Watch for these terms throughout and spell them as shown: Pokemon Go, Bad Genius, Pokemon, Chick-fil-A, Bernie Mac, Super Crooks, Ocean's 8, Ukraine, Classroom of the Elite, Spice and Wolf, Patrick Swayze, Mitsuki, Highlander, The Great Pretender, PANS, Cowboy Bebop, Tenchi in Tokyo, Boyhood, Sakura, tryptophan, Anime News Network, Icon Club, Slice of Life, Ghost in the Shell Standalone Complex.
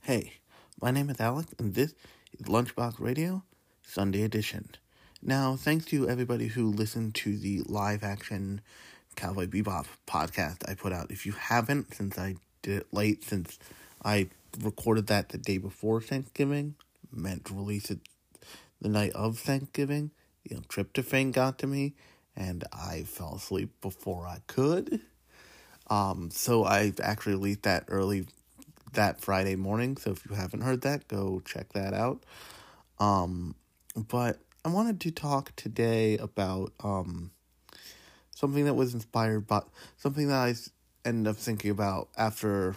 Hey, my name is Alec, and this is Lunchbox Radio, Sunday edition. Now, thanks to everybody who listened to the live-action Cowboy Bebop podcast I put out. If you haven't, since I did it late, since I recorded that the day before Thanksgiving, meant to release it the night of Thanksgiving, you know, tryptophan got to me, and I fell asleep before I could. So I actually released that early that Friday morning, so if you haven't heard that, go check that out. But I wanted to talk today about something that was inspired by, something that I ended up thinking about after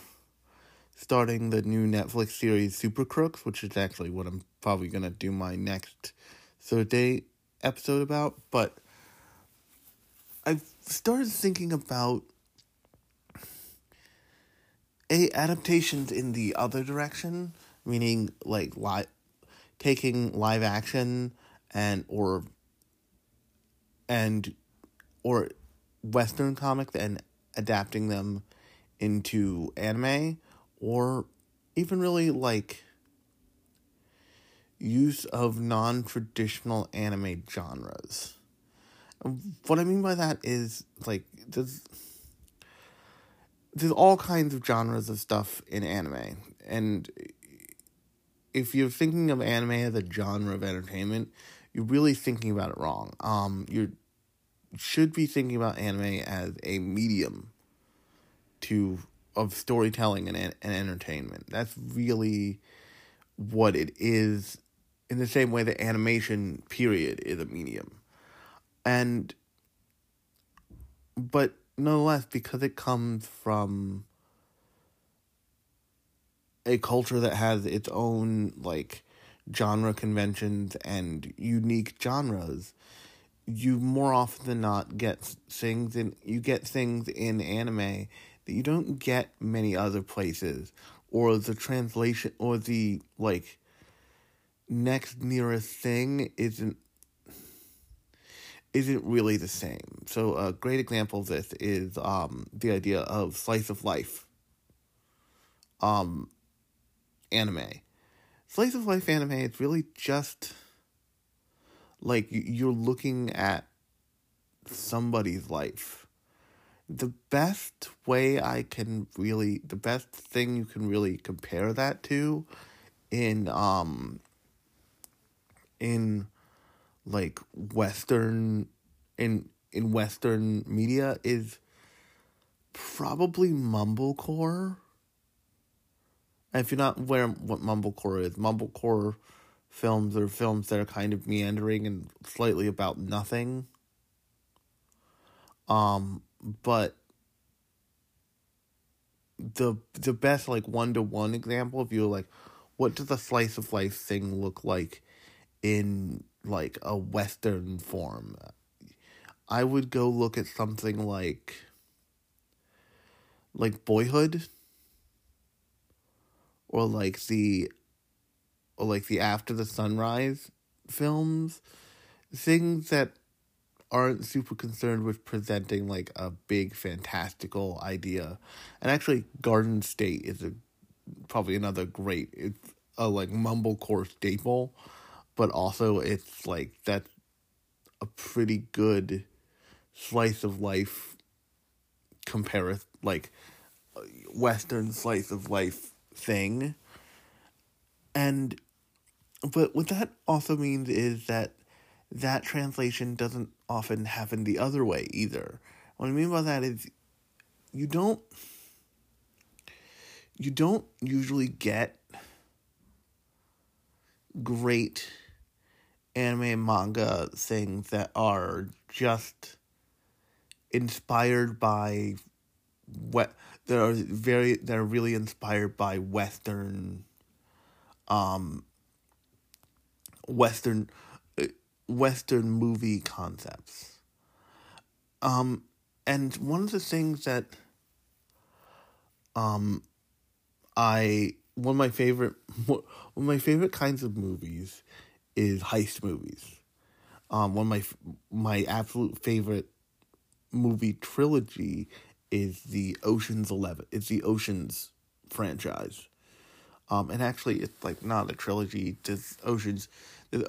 starting the new Netflix series Super Crooks, which is actually what I'm probably going to do my next Thursday episode about, but I've started thinking about adaptations in the other direction, meaning like taking live action and or Western comics and adapting them into anime, or even really like use of non-traditional anime genres. What I mean by that is, like, there's all kinds of genres of stuff in anime. And if you're thinking of anime as a genre of entertainment, you're really thinking about it wrong. You should be thinking about anime as a medium of storytelling and entertainment. That's really what it is, in the same way that animation, period, is a medium. But nonetheless, because it comes from a culture that has its own, like, genre conventions and unique genres, you more often than not get things in anime that you don't get many other places, or the translation, or the, like, next nearest thing isn't really the same. So a great example of this is the idea of Slice of Life anime. Slice of Life anime, it's really just, like, you're looking at somebody's life. The best thing you can really compare that to in Western media is probably mumblecore. And if you're not aware of what mumblecore is, mumblecore films are films that are kind of meandering and slightly about nothing. But the best, like, one-to-one example, if you're like, what does a slice of life thing look like in, like, a Western form? I would go look at something like Boyhood, or like the After the Sunrise films, things that aren't super concerned with presenting, like, a big fantastical idea. And actually, Garden State is probably another great, it's a, like, mumblecore staple, but also it's, like, that's a pretty good slice of life comparison, like, Western slice of life thing. But what that also means is that translation doesn't often happen the other way either. What I mean by that is you don't usually get great anime and manga things that are just inspired by that are really inspired by Western movie concepts. And one of the things that one of my favorite kinds of movies is heist movies. One of my absolute favorite movie trilogy is the Ocean's 11. It's the Ocean's franchise. And actually, it's like not a trilogy. There's Ocean's 8,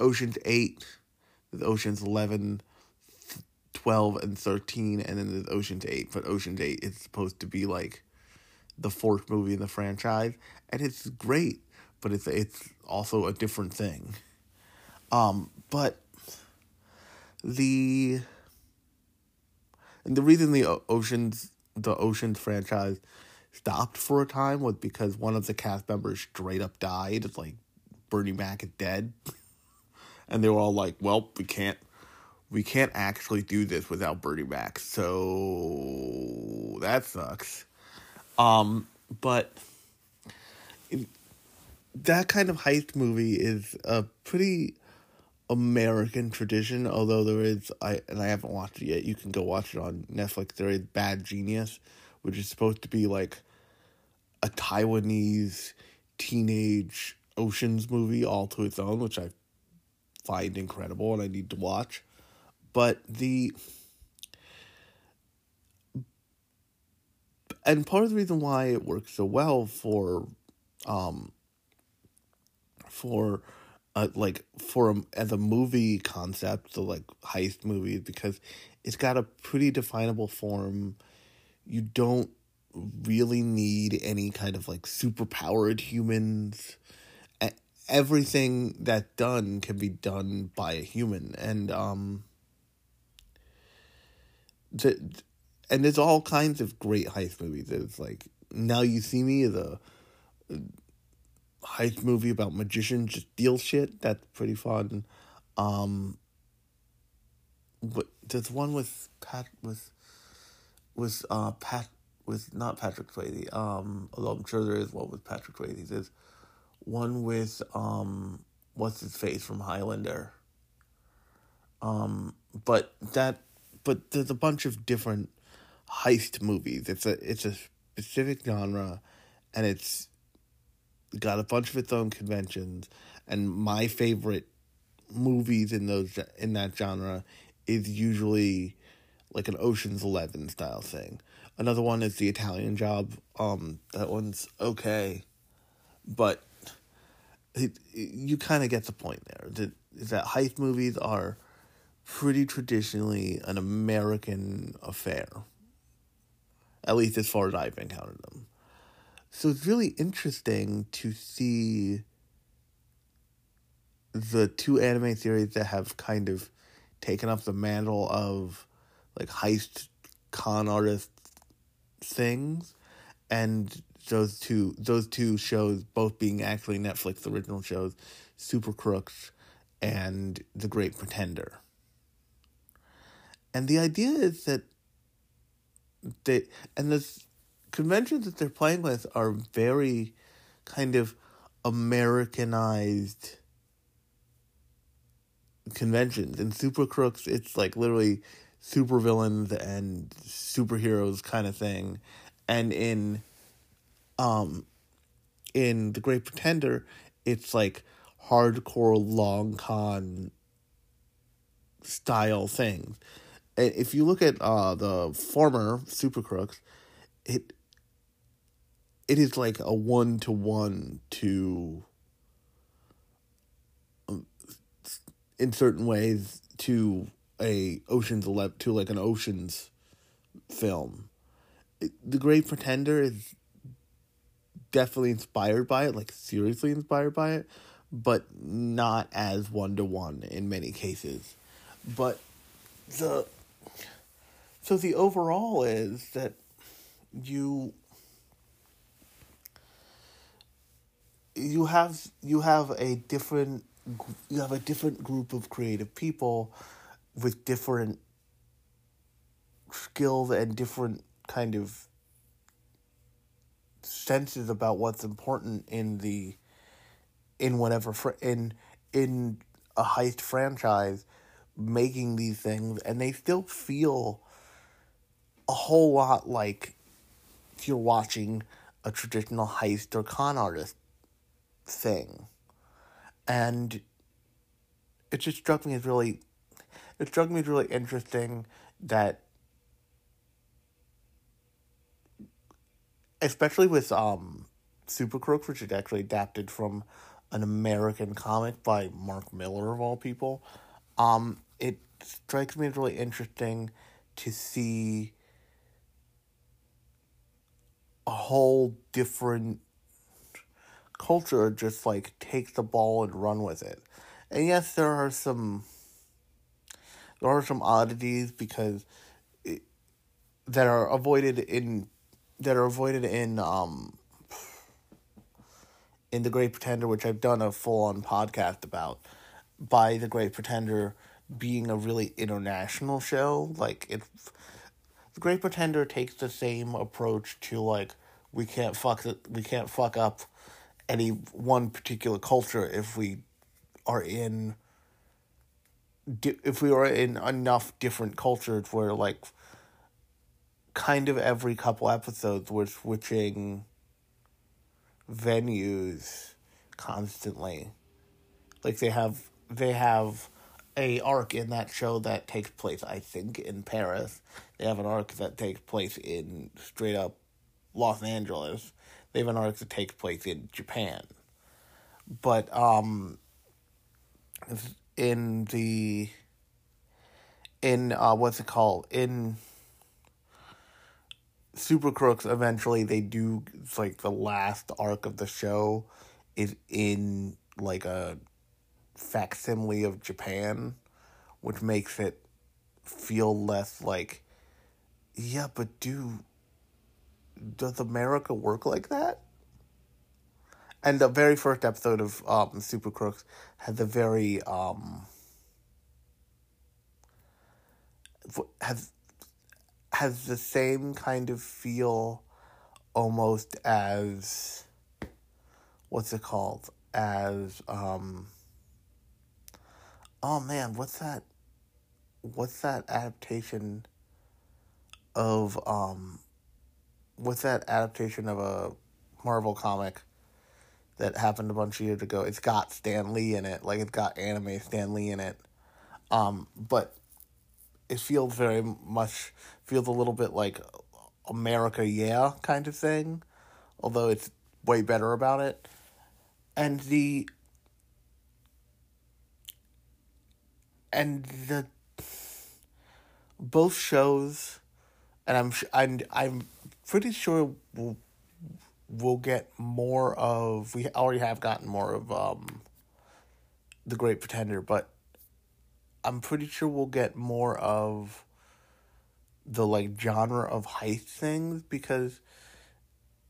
there's Ocean's 11, 12, and 13, and then there's Ocean's 8. But Ocean's 8 is supposed to be like the fourth movie in the franchise, and it's great, but it's also a different thing. But the reason the Ocean's franchise stopped for a time was because one of the cast members straight up died. It's like Bernie Mac is dead, and they were all like, "Well, we can't actually do this without Bernie Mac, so that sucks." But that kind of heist movie is a pretty American tradition, although there is, I haven't watched it yet, you can go watch it on Netflix, there is Bad Genius, which is supposed to be like a Taiwanese teenage Oceans movie all to its own, which I find incredible and I need to watch. But And part of the reason why it works so well as a movie concept, so like heist movies, because it's got a pretty definable form. You don't really need any kind of like superpowered humans. Everything that's done can be done by a human, and And there's all kinds of great heist movies. There's like Now You See Me is a heist movie about magicians just steal shit. That's pretty fun. But there's one with not Patrick Swayze. Although I'm sure there is one with Patrick Swayze. There's one with what's his face from Highlander. But there's a bunch of different heist movies. It's a specific genre, and it's got a bunch of its own conventions. And my favorite movies in that genre is usually like an Ocean's 11 style thing. Another one is The Italian Job. That one's okay, but you kind of get the point there. That heist movies are pretty traditionally an American affair, at least as far as I've encountered them. So it's really interesting to see the two anime series that have kind of taken up the mantle of like heist con artist things, and those two shows both being actually Netflix original shows, Super Crooks and The Great Pretender. And the idea is that the conventions that they're playing with are very kind of Americanized conventions. In Super Crooks, it's like literally supervillains and superheroes kind of thing. And in The Great Pretender, it's like hardcore long con style things. And if you look at the former Super Crooks, it is like a 1-to-1 to, in certain ways, to a Ocean's 11, to like an Ocean's film. The Great Pretender is definitely inspired by it, like seriously inspired by it, but not as 1-to-1 in many cases. But the overall is that you have a different group of creative people with different skills and different kind of senses about what's important in a heist franchise, making these things, and they still feel a whole lot like you're watching a traditional heist or con artist thing. And it just struck me as really it struck me as really interesting that, especially with Super Crooks, which is actually adapted from an American comic by Mark Miller, of all people, it strikes me as really interesting to see a whole different culture just, like, take the ball and run with it. And yes, there are some oddities that are avoided in The Great Pretender, which I've done a full-on podcast about, by The Great Pretender being a really international show. Like, it's, The Great Pretender takes the same approach to, like, we can't fuck up any one particular culture if we are in enough different cultures where, like, kind of every couple episodes we're switching venues constantly. Like, they have a arc in that show that takes place, I think, in Paris. They have an arc that takes place in straight up Los Angeles. They have an arc that takes place in Japan. But in Super Crooks, eventually they do, it's like the last arc of the show is in, like, a facsimile of Japan, which makes it feel less like, yeah, but does America work like that? And the very first episode of Super Crooks has a very has the same kind of feel almost as, what's that adaptation of a Marvel comic that happened a bunch of years ago? It's got Stan Lee in it. Like, it's got anime Stan Lee in it. But it feels a little bit like America, yeah, kind of thing, although it's way better about it. And the both shows, and I'm pretty sure we'll get more of, we already have gotten more of The Great Pretender, but I'm pretty sure we'll get more of the, like, genre of heist things, because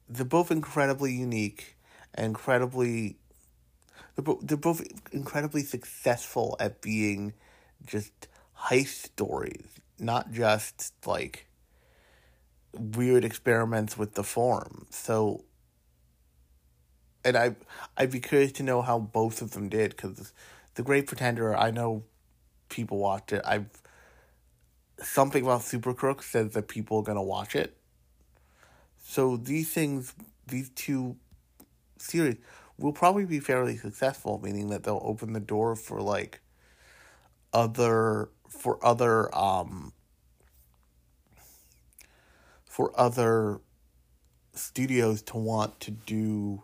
they're both incredibly unique and they're both incredibly successful at being just heist stories, not just, like, weird experiments with the form. So, and I'd be curious to know how both of them did, because The Great Pretender, I know people watched it. Something about Super Crooks says that people are going to watch it. So these two series will probably be fairly successful, meaning that they'll open the door for, like, other studios to want to do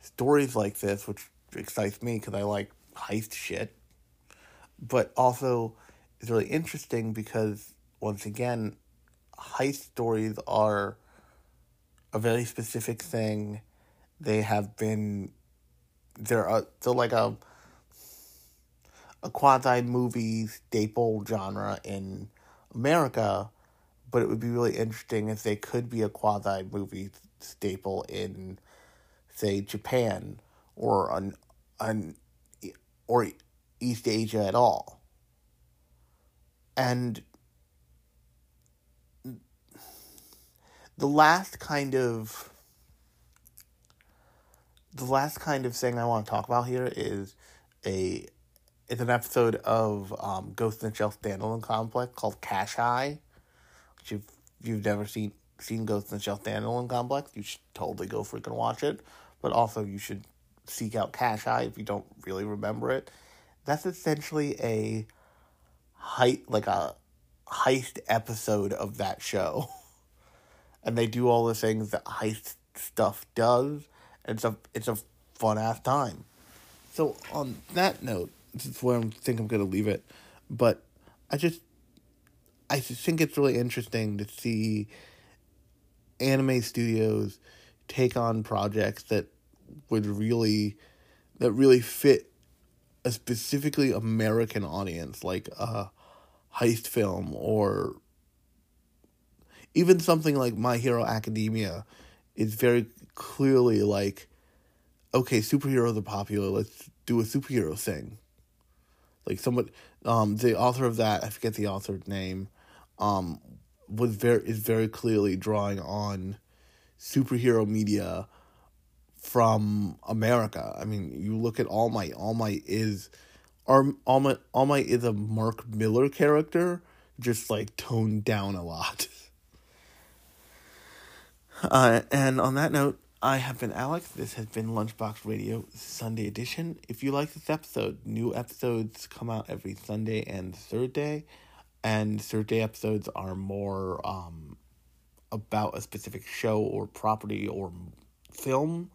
stories like this, which excites me because I like heist shit. But also, it's really interesting because, once again, heist stories are a very specific thing. They have been, they're like a quasi-movie staple genre in America, but it would be really interesting if they could be a quasi-movie staple in, say, Japan or or East Asia at all. And the last kind of thing I want to talk about here is an episode of Ghost in the Shell Standalone Complex called Cash Eye. Which if you've never seen Ghost in the Shell Standalone Complex, you should totally go freaking watch it. But also you should seek out Cash Eye if you don't really remember it. That's essentially a heist episode of that show. And they do all the things that heist stuff does. And it's a fun-ass time. So on that note, this is where I think I'm going to leave it. But I just think it's really interesting to see anime studios take on projects that really fit a specifically American audience, like a heist film, or even something like My Hero Academia is very clearly like, okay, superheroes are popular, let's do a superhero thing. Like someone, the author of that, I forget the author's name, is very clearly drawing on superhero media from America. I mean, you look at All Might. All Might is a Mark Miller character, just like toned down a lot. And on that note, I have been Alex. This has been Lunchbox Radio Sunday Edition. If you like this episode, new episodes come out every Sunday and Thursday. And Thursday episodes are more about a specific show or property or film.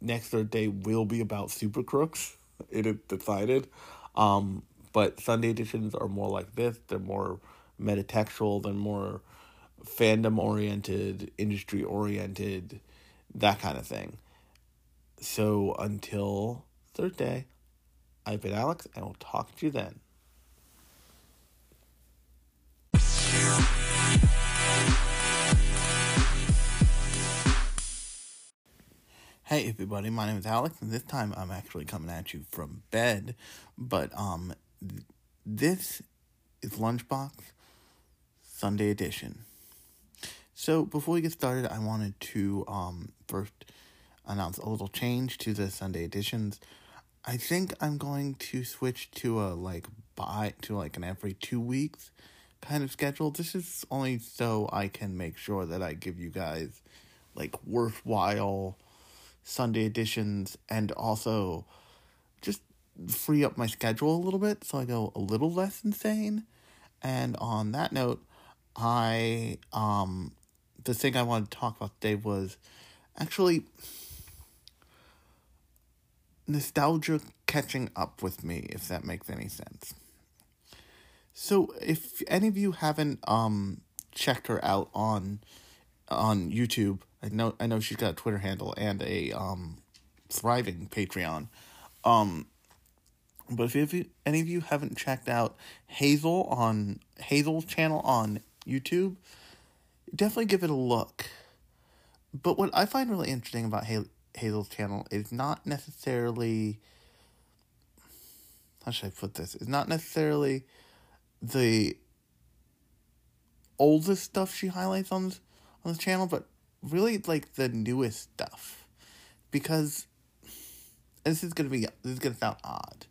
Next Thursday will be about Super Crooks. It is decided. But Sunday editions are more like this. They're more metatextual. They're more fandom-oriented, industry-oriented, that kind of thing. So until Thursday, I've been Alex, and we'll talk to you then. Hey everybody, my name is Alex, and this time I'm actually coming at you from bed, but this is Lunchbox Sunday Edition. So before we get started, I wanted to first announce a little change to the Sunday Editions. I think I'm going to switch to an every 2 weeks kind of schedule. This is only so I can make sure that I give you guys like worthwhile Sunday editions, and also just free up my schedule a little bit so I go a little less insane. And on that note, the thing I wanted to talk about today was actually nostalgia catching up with me, if that makes any sense. So if any of you haven't checked her out on YouTube, I know she's got a Twitter handle and a thriving Patreon. But if any of you haven't checked out Hazel on Hazel's channel on YouTube, definitely give it a look. But what I find really interesting about Hazel's channel is not necessarily, how should I put this? It's not necessarily the oldest stuff she highlights on this channel, but really like the newest stuff, because this is gonna sound odd.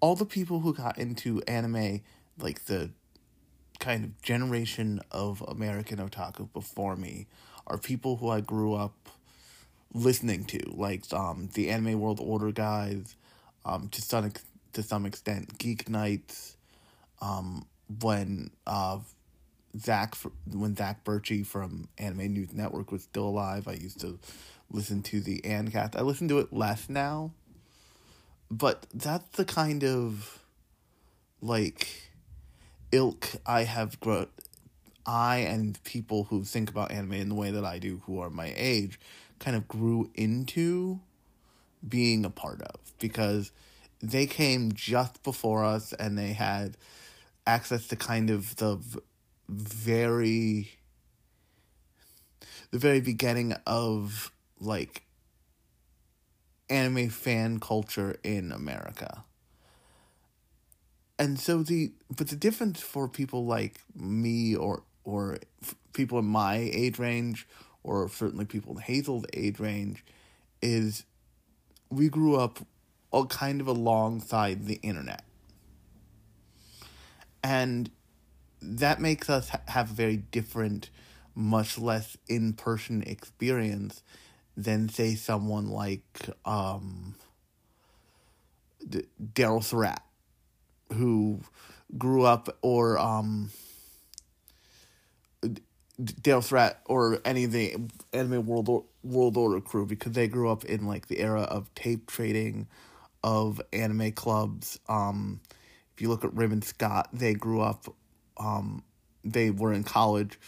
All the people who got into anime, like the kind of generation of American otaku before me, are people who I grew up listening to, like the Anime World Order guys, to some extent Geek Nights, when Zach Birchie from Anime News Network was still alive, I used to listen to the Ancast. I listen to it less now, but that's the kind of, like, ilk I have grown. I and people who think about anime in the way that I do, who are my age, kind of grew into being a part of, because they came just before us, and they had access to kind of the very beginning of, like, anime fan culture in America. And so the difference for people like me or people in my age range, or certainly people in Hazel's age range, is we grew up all kind of alongside the internet. And that makes us have a very different, much less in-person experience than, say, someone like Daryl Threat, who grew up, or Daryl Threat, or any of the Anime World Order crew, because they grew up in like the era of tape trading, of anime clubs. If you look at Rim and Scott, they grew up. They were in college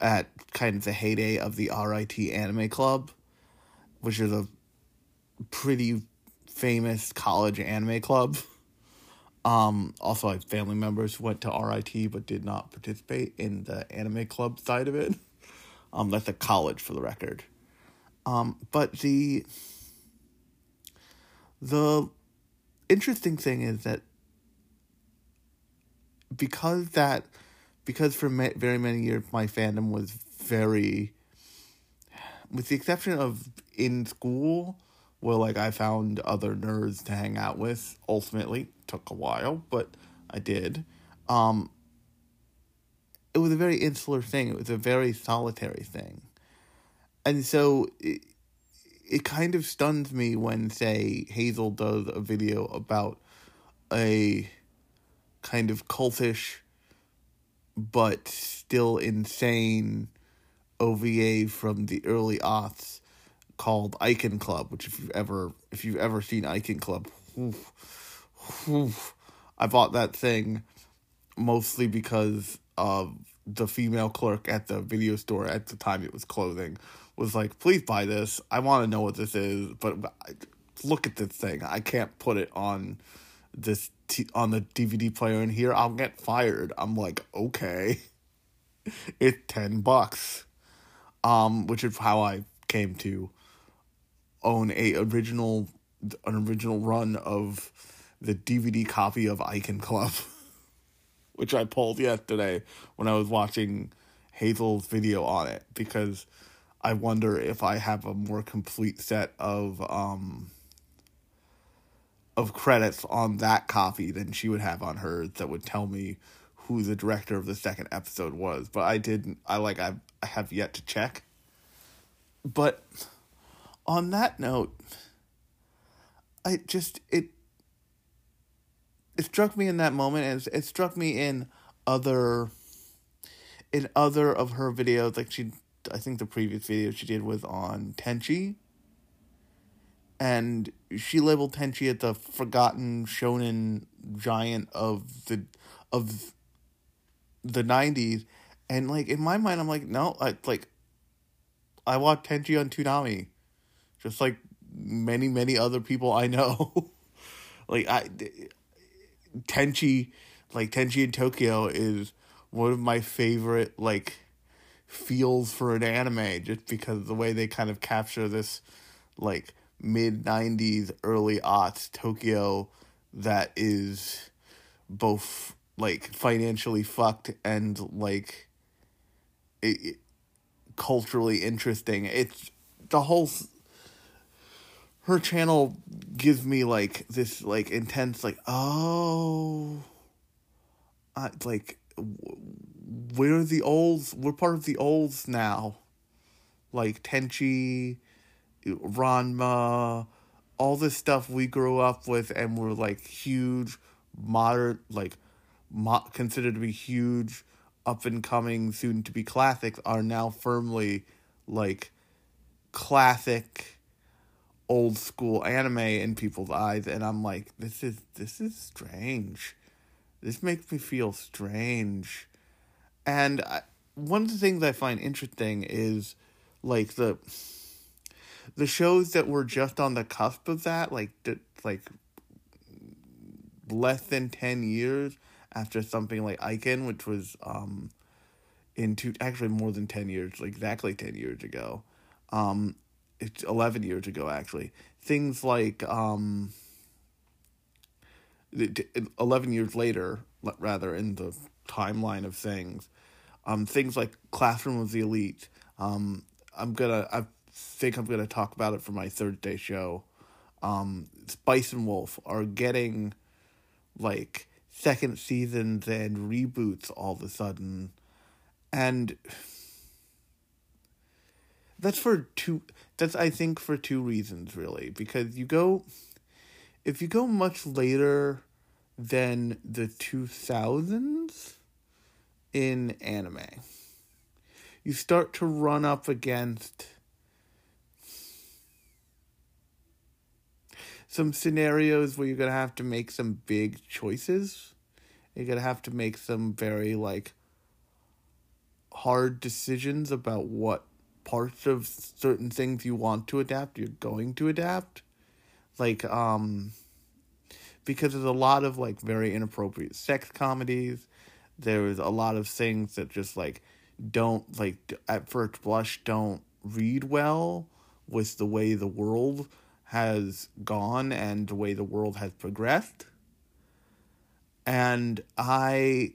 at kind of the heyday of the RIT Anime Club, which is a pretty famous college anime club. Also, I have family members who went to RIT but did not participate in the anime club side of it. That's a college for the record. But the interesting thing is that because for very many years my fandom was very, with the exception of in school, where like I found other nerds to hang out with. Ultimately, took a while, but I did. It was a very insular thing. It was a very solitary thing, and so it kind of stuns me when, say, Hazel does a video about a kind of cultish but still insane OVA from the early aughts called Icon Club, which if you've ever seen Icon Club, I bought that thing mostly because the female clerk at the video store at the time it was closing was like, please buy this, I want to know what this is, but look at this thing, I can't put it on this on the DVD player in here, I'll get fired. I'm like, okay. It's $10, which is how I came to own an original run of the DVD copy of Icon Club, which I pulled yesterday when I was watching Hazel's video on it, because I wonder if I have a more complete set of credits on that copy than she would have on hers that would tell me who the director of the second episode was. But I didn't. I have yet to check. But on that note, it struck me in that moment, and it struck me in other of her videos. Like I think the previous video she did was on Tenchi, and she labeled Tenchi as the forgotten shonen giant of the 90s, and like in my mind, I'm like, no, I watched Tenchi on Toonami, just like many, many other people I know. Tenchi in Tokyo is one of my favorite feels for an anime, just because of the way they kind of capture this mid 90s, early aughts Tokyo that is both financially fucked and it culturally interesting. It's the whole. Her channel gives me this intense we're the olds. We're part of the olds now, Tenchi, Ranma, all this stuff we grew up with, and we're huge modern considered to be huge up and coming, soon to be classics, are now firmly classic old school anime in people's eyes. And I'm like, this is strange. This makes me feel strange. And one of the things I find interesting is the shows that were just on the cusp of that, less than 10 years after something like Icon, which was actually more than 10 years, exactly 10 years ago. It's 11 years ago, actually. Things 11 years later, rather, in the timeline of things. Things like Classroom of the Elite. I think I'm gonna talk about it for my Thursday show. Spice and Wolf are getting second seasons and reboots all of a sudden, and that's I think for two reasons, really. Because if you go much later than the 2000s in anime, you start to run up against some scenarios where you're going to have to make some big choices. You're going to have to make some very, hard decisions about what parts of certain things you want to adapt, you're going to adapt. Because there's a lot of, very inappropriate sex comedies. There's a lot of things that just, don't, at first blush, don't read well with the way the world has gone and the way the world has progressed. And so I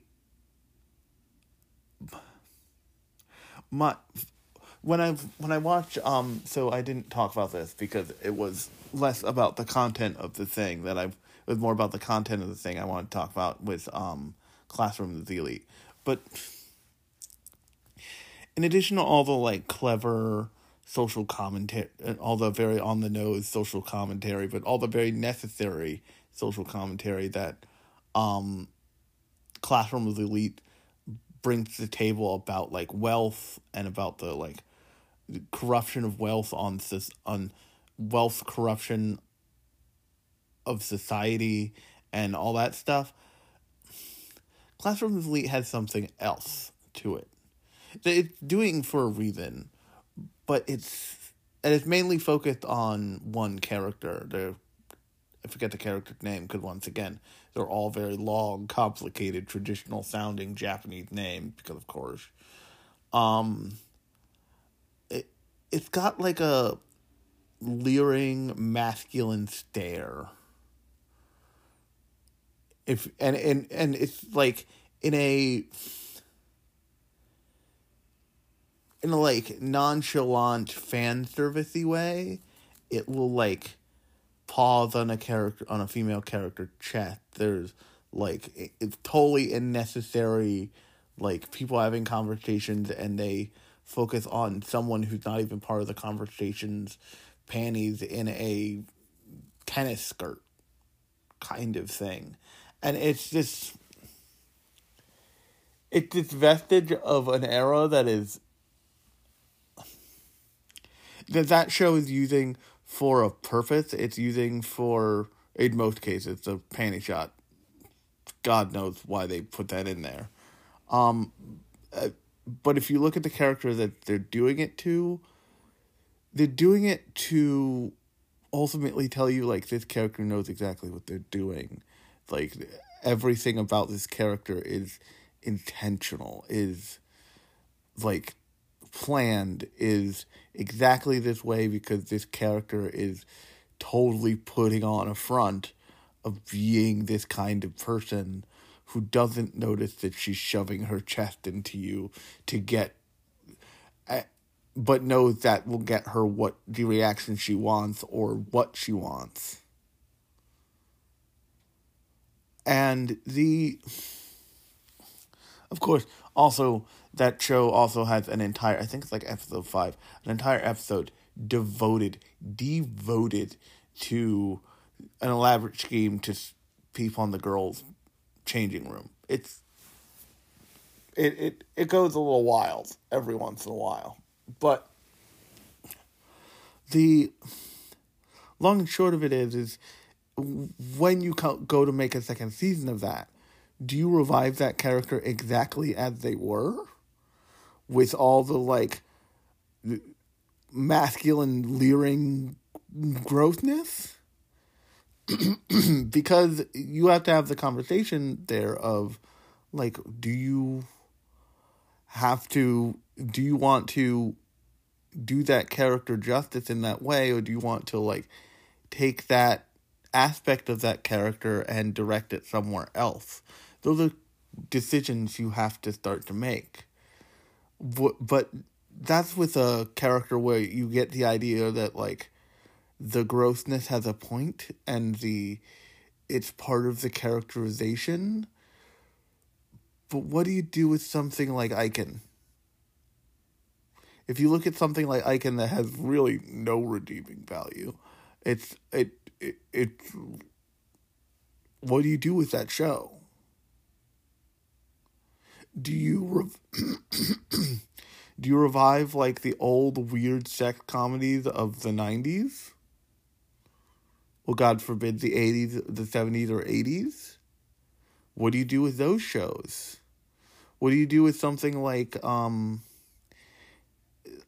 didn't talk about this because it was less about the content of the thing that it was more about the content of the thing I wanted to talk about with Classroom of the Elite. But in addition to all the clever social commentary, all the very on-the-nose social commentary, but all the very necessary social commentary that Classroom of the Elite brings to the table about, wealth and about the, the corruption of wealth on wealth corruption of society and all that stuff, Classroom of the Elite has something else to it that it's doing for a reason. But it's mainly focused on one character. I forget the character's name, because once again, they're all very long, complicated, traditional-sounding Japanese names, because of course. It's got a leering, masculine stare. And it's in a nonchalant, fan-service-y way, it will, pause on a female character's chest. There's, it's totally unnecessary, people having conversations, and they focus on someone who's not even part of the conversation's panties in a tennis skirt kind of thing. And it's this vestige of an era that is that show is using for a purpose. It's using for, in most cases, the panty shot. God knows why they put that in there. But if you look at the character that they're doing it to ultimately tell you, this character knows exactly what they're doing. Everything about this character is intentional, is, planned, is exactly this way because this character is totally putting on a front of being this kind of person who doesn't notice that she's shoving her chest into you to get, but knows that will get her what the reaction she wants or what she wants. And of course, also, that show also has an entire, I think it's episode 5, an entire episode devoted to an elaborate scheme to peep on the girls' changing room. It goes a little wild every once in a while. But the long and short of it is when you go to make a second season of that, do you revive that character exactly as they were? With all the, masculine, leering grossness? Because you have to have the conversation there of, do you want to do that character justice in that way? Or do you want to, take that aspect of that character and direct it somewhere else? Those are decisions you have to start to make. But that's with a character where you get the idea that, the grossness has a point and it's part of the characterization. But what do you do with something like Icon? If you look at something like Icon that has really no redeeming value, it's What do you do with that show? Do you revive, like, the old weird sex comedies of the 90s? Well, God forbid, the 80s, the 70s, or 80s? What do you do with those shows? What do you do with something like, I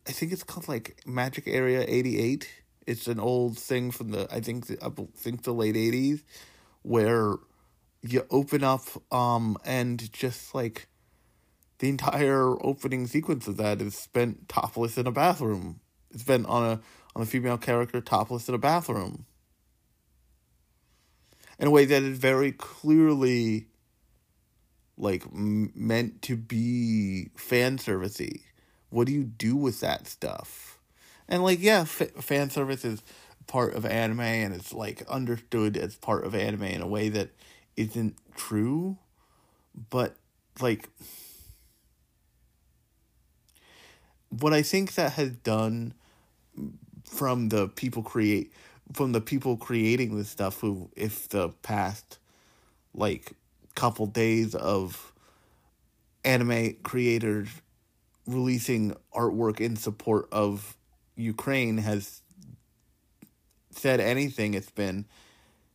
think it's called, like, Magic Area 88. It's an old thing from the, I think the late 80s, where you open up, and just, like, the entire opening sequence of that is spent topless in a bathroom. It's spent on a female character topless in a bathroom. In a way that is very clearly, like, meant to be fan servicey. What do you do with that stuff? And, like, yeah, fan service is part of anime, and it's, like, understood as part of anime in a way that isn't true. But, like, what I think that has done from the people creating this stuff, who, if the past, like, couple days of anime creators releasing artwork in support of Ukraine has said anything, it's been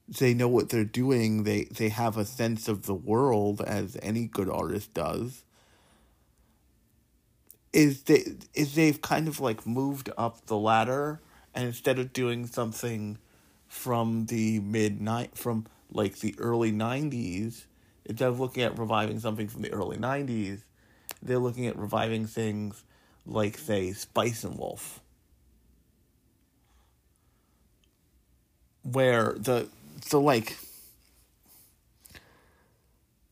they know what they're doing. They have a sense of the world, as any good artist does. They've kind of, like, moved up the ladder, and instead of doing something from the early 90s, instead of looking at reviving something from the early 90s, they're looking at reviving things like, say, Spice and Wolf, where and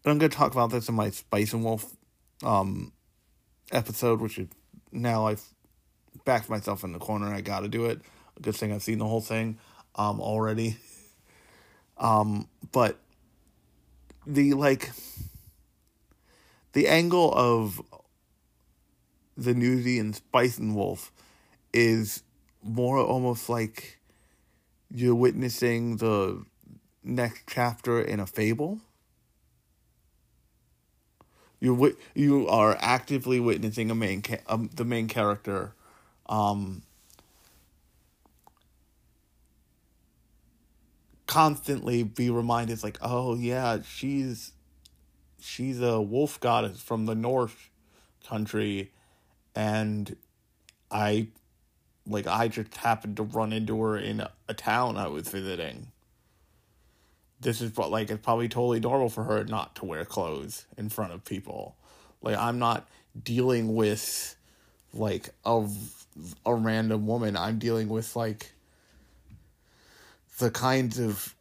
I'm going to talk about this in my Spice and Wolf episode, which is, now I've backed myself in the corner, I gotta do it. Good thing I've seen the whole thing already. But the angle of the Newsy and Spice and Wolf is more almost like you're witnessing the next chapter in a fable. You are actively witnessing the main character, constantly be reminded, like, oh yeah, she's a wolf goddess from the North country, and I just happened to run into her in a town I was visiting. This is, like, it's probably totally normal for her not to wear clothes in front of people. Like, I'm not dealing with, like, a random woman. I'm dealing with, like, the kinds of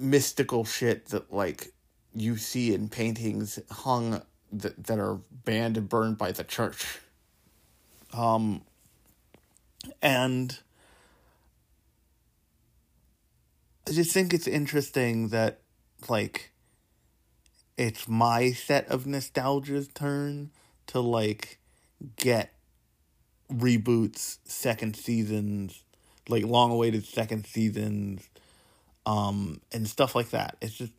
mystical shit that, like, you see in paintings hung that are banned and burned by the church. And I just think it's interesting that, like, it's my set of nostalgia's turn to, like, get reboots, second seasons, like, long-awaited second seasons, and stuff like that. It's just,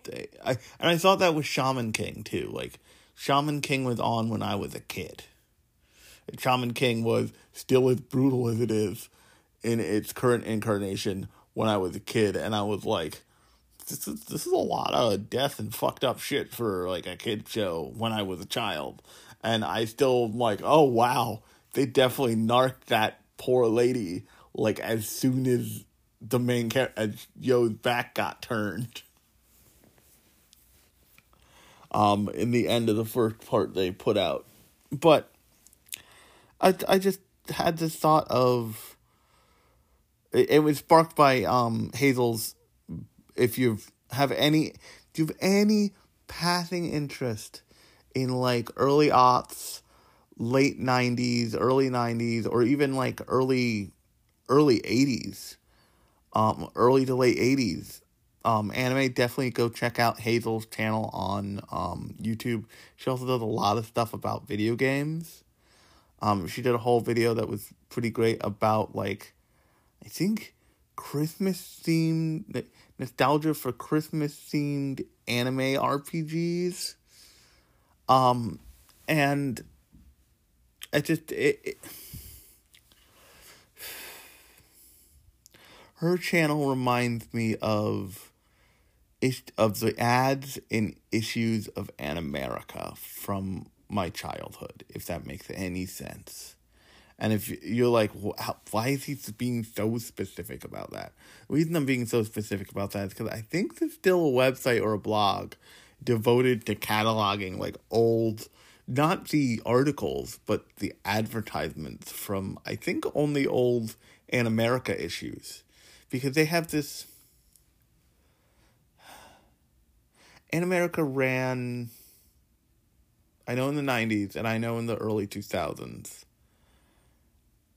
I thought that with Shaman King, too. Like, Shaman King was on when I was a kid. Shaman King was still as brutal as it is in its current incarnation when I was a kid, and I was like, this is a lot of death and fucked up shit for, like, a kid show when I was a child. And I still, like, oh wow, they definitely narked that poor lady, like, as soon as the main character, as Yo's back got turned. In the end of the first part they put out. But I just had this thought of, it was sparked by Hazel's, if you have any passing interest in, like, early aughts, late 90s, early 90s, or even, like, early 80s, early to late 80s, anime, definitely go check out Hazel's channel on YouTube. She also does a lot of stuff about video games. She did a whole video that was pretty great about, like, I think Christmas themed, nostalgia for Christmas-themed anime RPGs. And I just... Her channel reminds me of the ads in issues of Animerica from my childhood, if that makes any sense. And if you're like, well, why is he being so specific about that? The reason I'm being so specific about that is because I think there's still a website or a blog devoted to cataloging, like, old, not the articles, but the advertisements from, I think, only old Animerica issues. Because they have this... Animerica ran, I know in the 90s, and I know in the early 2000s.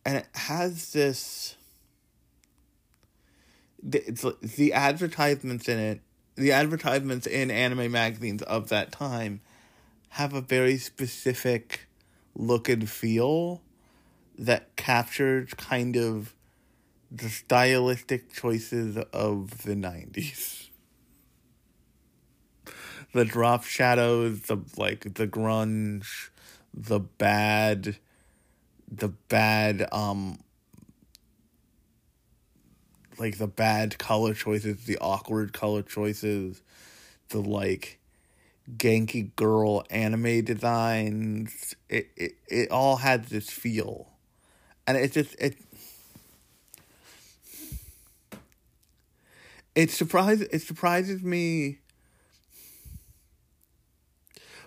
And it has this... It's the advertisements in it, the advertisements in anime magazines of that time have a very specific look and feel that captured kind of the stylistic choices of the 90s. The drop shadows, the grunge, the bad color choices, the awkward color choices, the, ganky girl anime designs. It all had this feel. And it's just... It surprises me.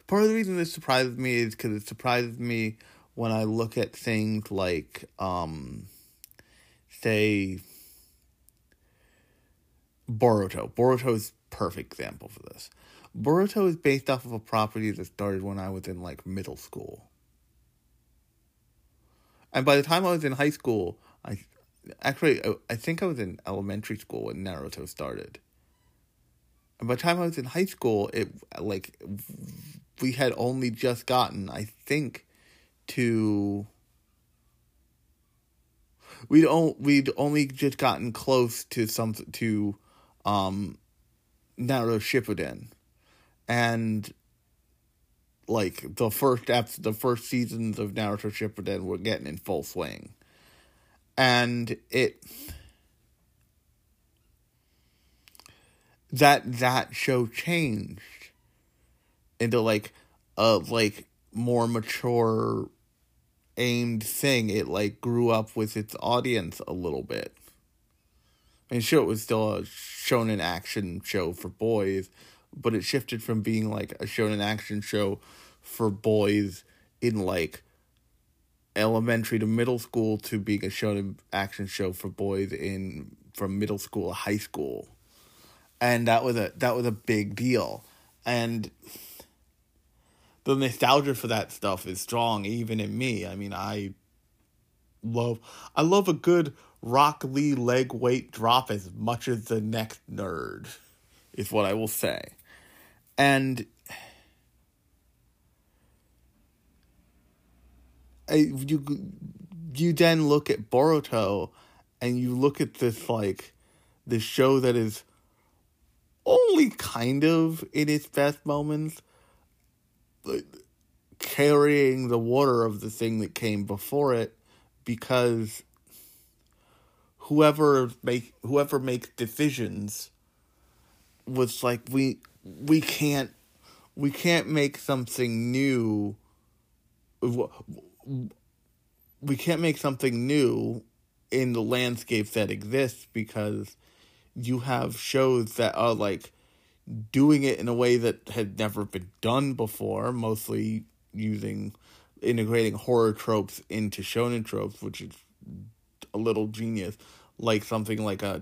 Part of the reason this surprises me is because it surprises me when I look at things like, say, Boruto. Boruto's a perfect example for this. Boruto is based off of a property that started when I was in, middle school. And by the time I was in high school, I think I was in elementary school when Naruto started. And by the time I was in high school, we had only just gotten, we'd only just gotten close to Naruto Shippuden. And, the first seasons of Naruto Shippuden were getting in full swing. And that show changed into, a more mature aimed thing. It, grew up with its audience a little bit. I mean, sure, it was still a shonen action show for boys, but it shifted from being, a shonen action show for boys in, elementary to middle school to being a shonen action show for boys from middle school to high school. And that was a big deal. And the nostalgia for that stuff is strong even in me. I mean, I love a good Rock Lee leg weight drop as much as the next nerd is what I will say. And you then look at Boruto, and you look at this, this show that is only kind of, in its best moments, carrying the water of the thing that came before it, because whoever makes decisions was we can't make something new. We can't make something new in the landscape that exists because you have shows that are, doing it in a way that had never been done before, mostly integrating horror tropes into shonen tropes, which is a little genius, something like a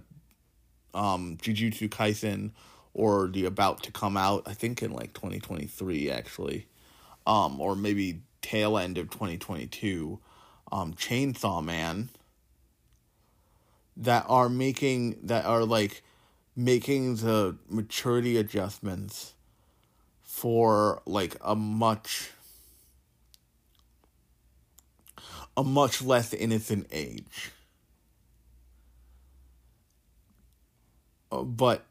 Jujutsu Kaisen or the about to come out, I think in, 2023, actually, or maybe... tail end of 2022, Chainsaw Man, that are making the maturity adjustments for a much less innocent age, but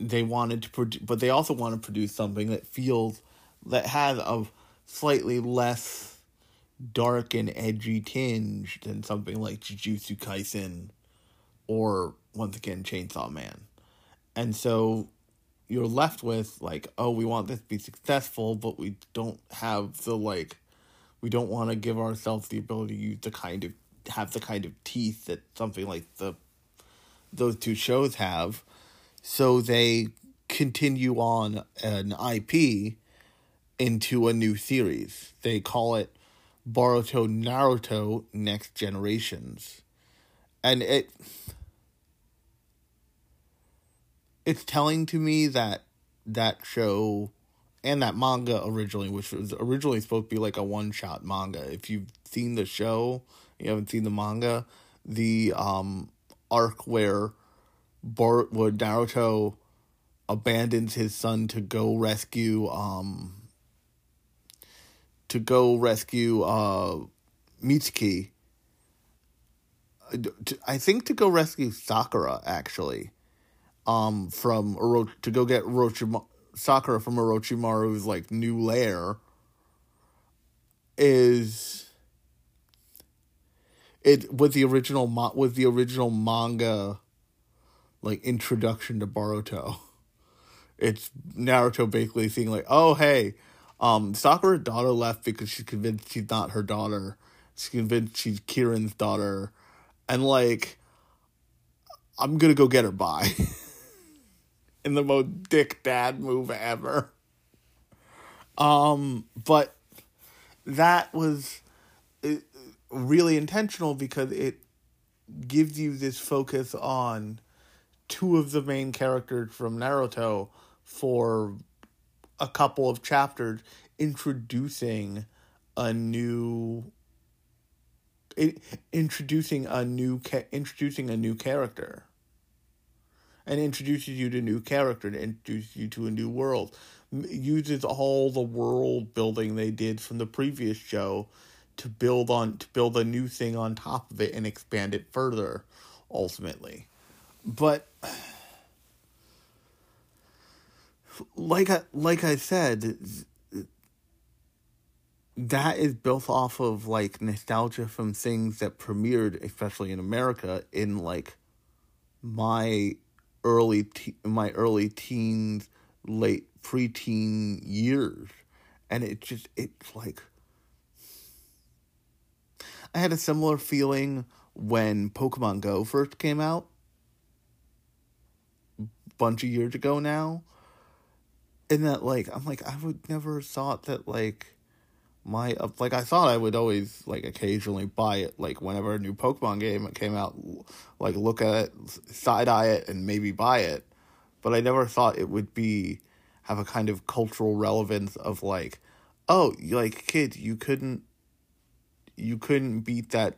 they wanted to produce, but they also want to produce something that feels, that has a slightly less dark and edgy tinge than something like Jujutsu Kaisen or, once again, Chainsaw Man. And so you're left with, like, oh, we want this to be successful, but we don't have the, like, we don't want to give ourselves the ability to use the kind of, have the kind of teeth that something like the, those two shows have. So they continue on an IP into a new series. They call it Boruto Naruto Next Generations. And it's telling to me that that show and that manga originally, which was originally supposed to be like a one-shot manga. If you've seen the show, you haven't seen the manga, the arc where Naruto abandons his son to go rescue Mitsuki. I think to go rescue Sakura, actually. To go get Sakura from Orochimaru's, like, new lair is... It was the original manga, like, introduction to Boruto. It's Naruto basically seeing, like, oh, hey, Sakura's daughter left because she's convinced she's not her daughter. She's convinced she's Kirin's daughter. And, like, I'm gonna go get her, bye. In the most dick dad move ever. But that was really intentional because it gives you this focus on two of the main characters from Naruto for a couple of chapters, introducing a new character. And introduces you to new character, and introduces you to a new world. Uses all the world building they did from the previous show to build a new thing on top of it and expand it further, ultimately. But like I said, that is built off of, like, nostalgia from things that premiered, especially in America, in, like, my early teens, late preteen years. And it's like, I had a similar feeling when Pokemon Go first came out a bunch of years ago now. And that, like, I'm like, I would never thought that, like, I thought I would always, like, occasionally buy it, like, whenever a new Pokemon game came out, like, look at it, side-eye it, and maybe buy it. But I never thought it would have a kind of cultural relevance of, like, oh, like, kids, you couldn't beat that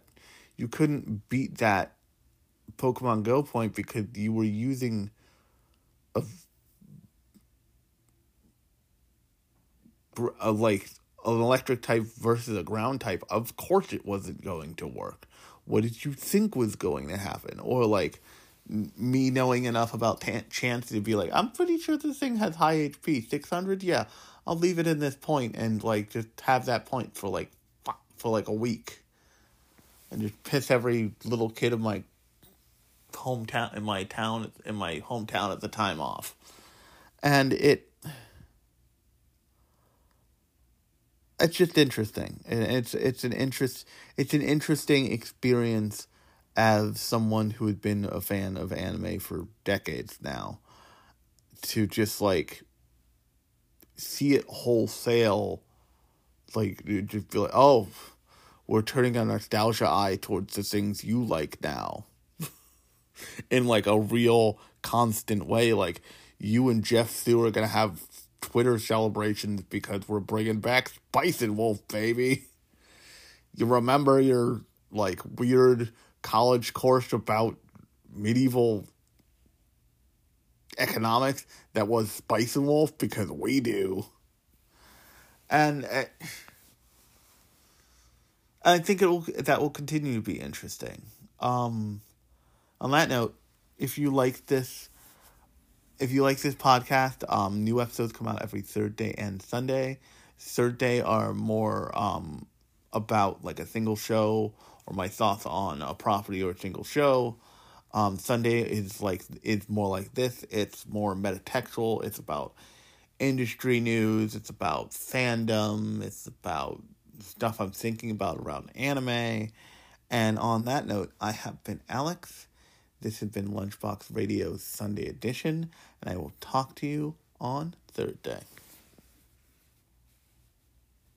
Pokemon Go point because you were using like an electric type versus a ground type. Of course it wasn't going to work. What did you think was going to happen? Or, like, me knowing enough about chance to be like, I'm pretty sure this thing has high HP, 600. Yeah, I'll leave it in this point and, like, just have that point for like a week and just piss every little kid of my hometown at the time off. And it's just interesting. And it's an interesting experience as someone who had been a fan of anime for decades now to just, like, see it wholesale, like, you just be like, oh, we're turning a nostalgia eye towards the things you like now. In, like, a real constant way. Like, you and Jeff Sue are going to have Twitter celebrations because we're bringing back Spice and Wolf, baby. You remember your, like, weird college course about medieval economics that was Spice and Wolf? Because we do. And I think that will continue to be interesting. On that note, if you like this If you like this podcast, new episodes come out every Thursday and Sunday. Thursday are more about like a single show or my thoughts on a property or a single show. Sunday is more like this. It's more metatextual. It's about industry news. It's about fandom. It's about stuff I'm thinking about around anime. And on that note, I have been Alex. This has been Lunchbox Radio's Sunday edition, and I will talk to you on Thursday.